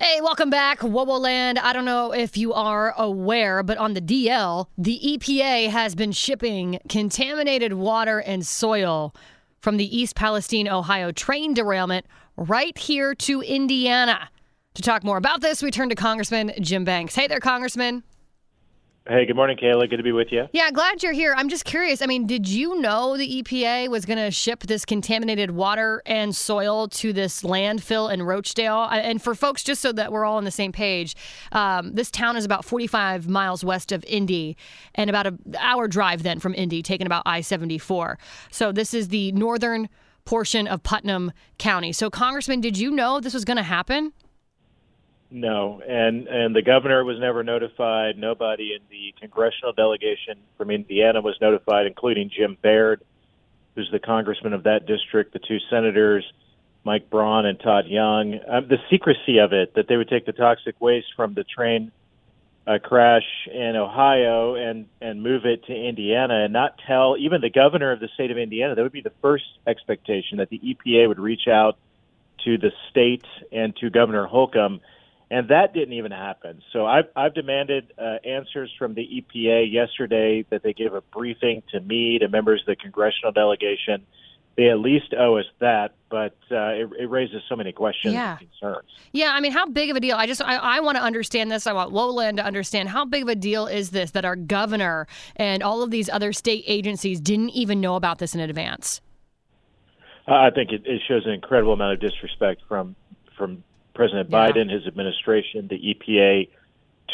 Hey, welcome back, WOWO Land. I don't know if you are aware, but on the DL, the EPA has been shipping contaminated water and soil from the East Palestine, Ohio train derailment right here to Indiana. To talk more about this, we turn to Congressman Jim Banks. Hey there, Congressman. Hey, good morning, Kayla. Good to be with you. Yeah, glad you're here. I'm just curious. I mean, did you know the EPA was going to ship this contaminated water and soil to this landfill in Rochdale? And for folks, just so that we're all on the same page, this town is about 45 miles west of Indy and about an hour drive then from Indy, taking about I-74. So this is the northern portion of Putnam County. So, Congressman, did you know this was going to happen? No, and the governor was never notified. Nobody in the congressional delegation from Indiana was notified, including Jim Baird, who's the congressman of that district, the two senators, Mike Braun and Todd Young. The secrecy of it, that they would take the toxic waste from the train crash in Ohio and move it to Indiana and not tell even the governor of the state of Indiana. That would be the first expectation, that the EPA would reach out to the state and to Governor Holcomb. And that didn't even happen. So I've demanded answers from the EPA yesterday, that they give a briefing to me, to members of the congressional delegation. They at least owe us that, but it raises so many questions and concerns. Yeah, I mean, how big of a deal? I want to understand this. I want Lowland to understand. How big of a deal is this that our governor and all of these other state agencies didn't even know about this in advance? I think it shows an incredible amount of disrespect from President Biden, his administration, the EPA,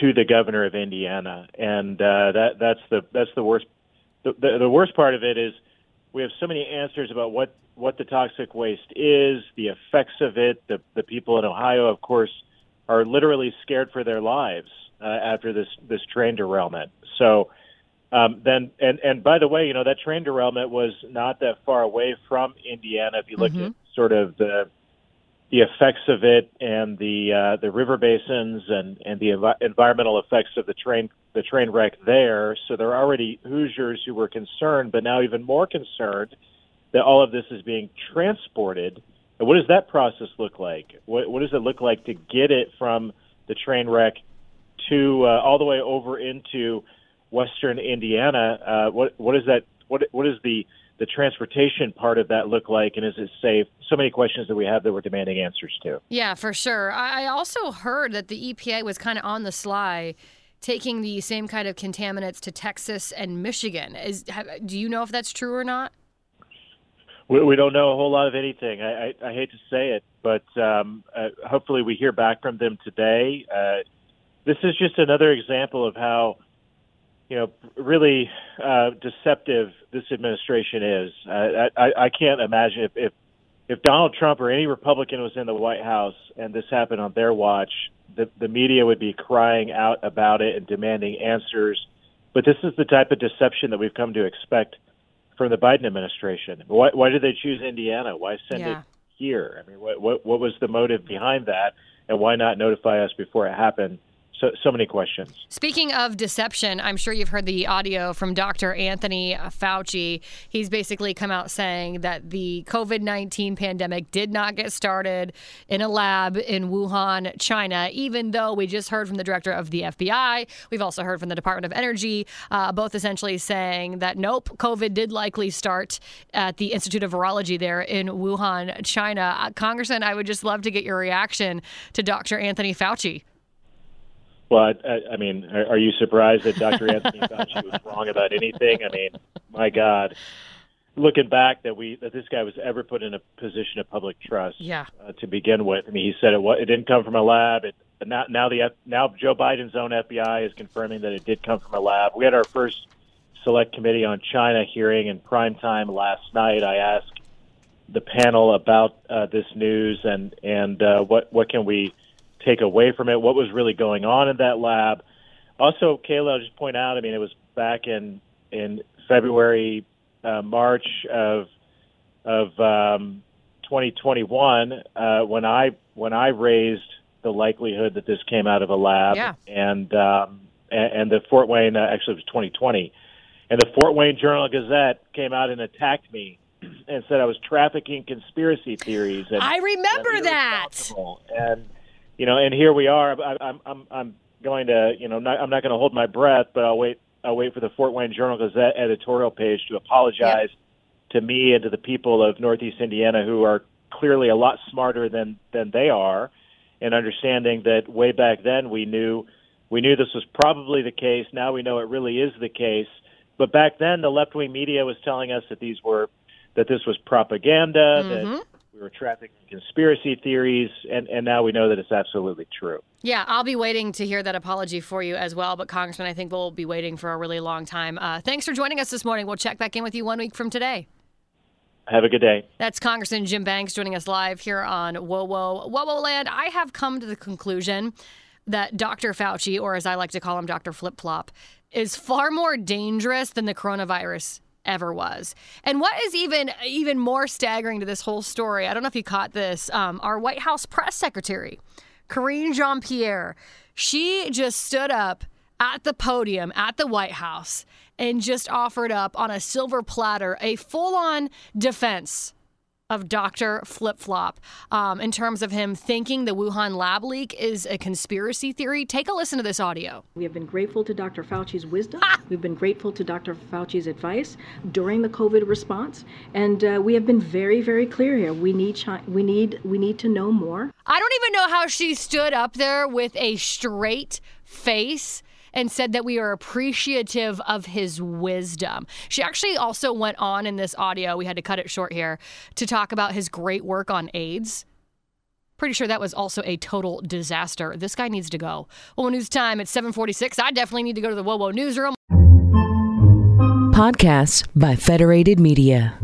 to the governor of Indiana, and that's the worst. The worst part of it is we have so many answers about what the toxic waste is, the effects of it. The people in Ohio, of course, are literally scared for their lives after this train derailment. So then, by the way, you know, that train derailment was not that far away from Indiana. If you look at sort of the effects of it and the river basins and the environmental effects of the train wreck there. So there are already Hoosiers who were concerned, but now even more concerned that all of this is being transported. And what does that process look like? What does it look like to get it from the train wreck to all the way over into western Indiana? What is the transportation part of that look like, and is it safe? So many questions that we have that we're demanding answers to. Yeah, for sure. I also heard that the EPA was kind of on the sly taking the same kind of contaminants to Texas and Michigan. Do you know if that's true or not? We don't know a whole lot of anything. I hate to say it, but hopefully we hear back from them today. This is just another example of how really deceptive this administration is. I can't imagine if Donald Trump or any Republican was in the White House and this happened on their watch, the media would be crying out about it and demanding answers. But this is the type of deception that we've come to expect from the Biden administration. Why did they choose Indiana? Why send it here? I mean, what was the motive behind that, and why not notify us before it happened? So many questions. Speaking of deception, I'm sure you've heard the audio from Dr. Anthony Fauci. He's basically come out saying that the COVID-19 pandemic did not get started in a lab in Wuhan, China, even though we just heard from the director of the FBI. We've also heard from the Department of Energy, both essentially saying that, nope, COVID did likely start at the Institute of Virology there in Wuhan, China. Congressman, I would just love to get your reaction to Dr. Anthony Fauci. Well, I mean, are you surprised that Dr. Anthony Fauci was wrong about anything? I mean, my God, looking back, that this guy was ever put in a position of public trust to begin with. I mean, he said it didn't come from a lab. Now Joe Biden's own FBI is confirming that it did come from a lab. We had our first select committee on China hearing in prime time last night. I asked the panel about this news and what can we take away from it, what was really going on in that lab. Also, Kayla, I'll just point out, I mean, it was back in February, March of 2021 when I raised the likelihood that this came out of a lab, and the Fort Wayne, actually it was 2020, and the Fort Wayne Journal Gazette came out and attacked me and said I was trafficking conspiracy theories. I remember that. And you know, and here we are. I'm going to, you know, I'm not going to hold my breath, but I'll wait. I'll wait for the Fort Wayne Journal Gazette editorial page to apologize to me and to the people of Northeast Indiana, who are clearly a lot smarter than they are, and understanding that way back then we knew this was probably the case. Now we know it really is the case. But back then, the left-wing media was telling us that this was propaganda, that we were trafficking conspiracy theories, and now we know that it's absolutely true. Yeah, I'll be waiting to hear that apology for you as well. But, Congressman, I think we'll be waiting for a really long time. Thanks for joining us this morning. We'll check back in with you 1 week from today. Have a good day. That's Congressman Jim Banks joining us live here on WOWO. WOWO Land, I have come to the conclusion that Dr. Fauci, or as I like to call him, Dr. Flip Flop, is far more dangerous than the coronavirus ever was. And what is even more staggering to this whole story, I don't know if you caught this, our White House press secretary, Karine Jean-Pierre, she just stood up at the podium at the White House and just offered up on a silver platter a full-on defense of Dr. Flip Flop in terms of him thinking the Wuhan lab leak is a conspiracy theory. Take a listen to this audio. We have been grateful to Dr. Fauci's wisdom. We've been grateful to Dr. Fauci's advice during the COVID response, and we have been very, very clear here. We need to know more. I don't even know how she stood up there with a straight face and said that we are appreciative of his wisdom. She actually also went on in this audio, we had to cut it short here, to talk about his great work on AIDS. Pretty sure that was also a total disaster. This guy needs to go. WOWO News Time at 7:46. I definitely need to go to the WOWO Newsroom. Podcasts by Federated Media.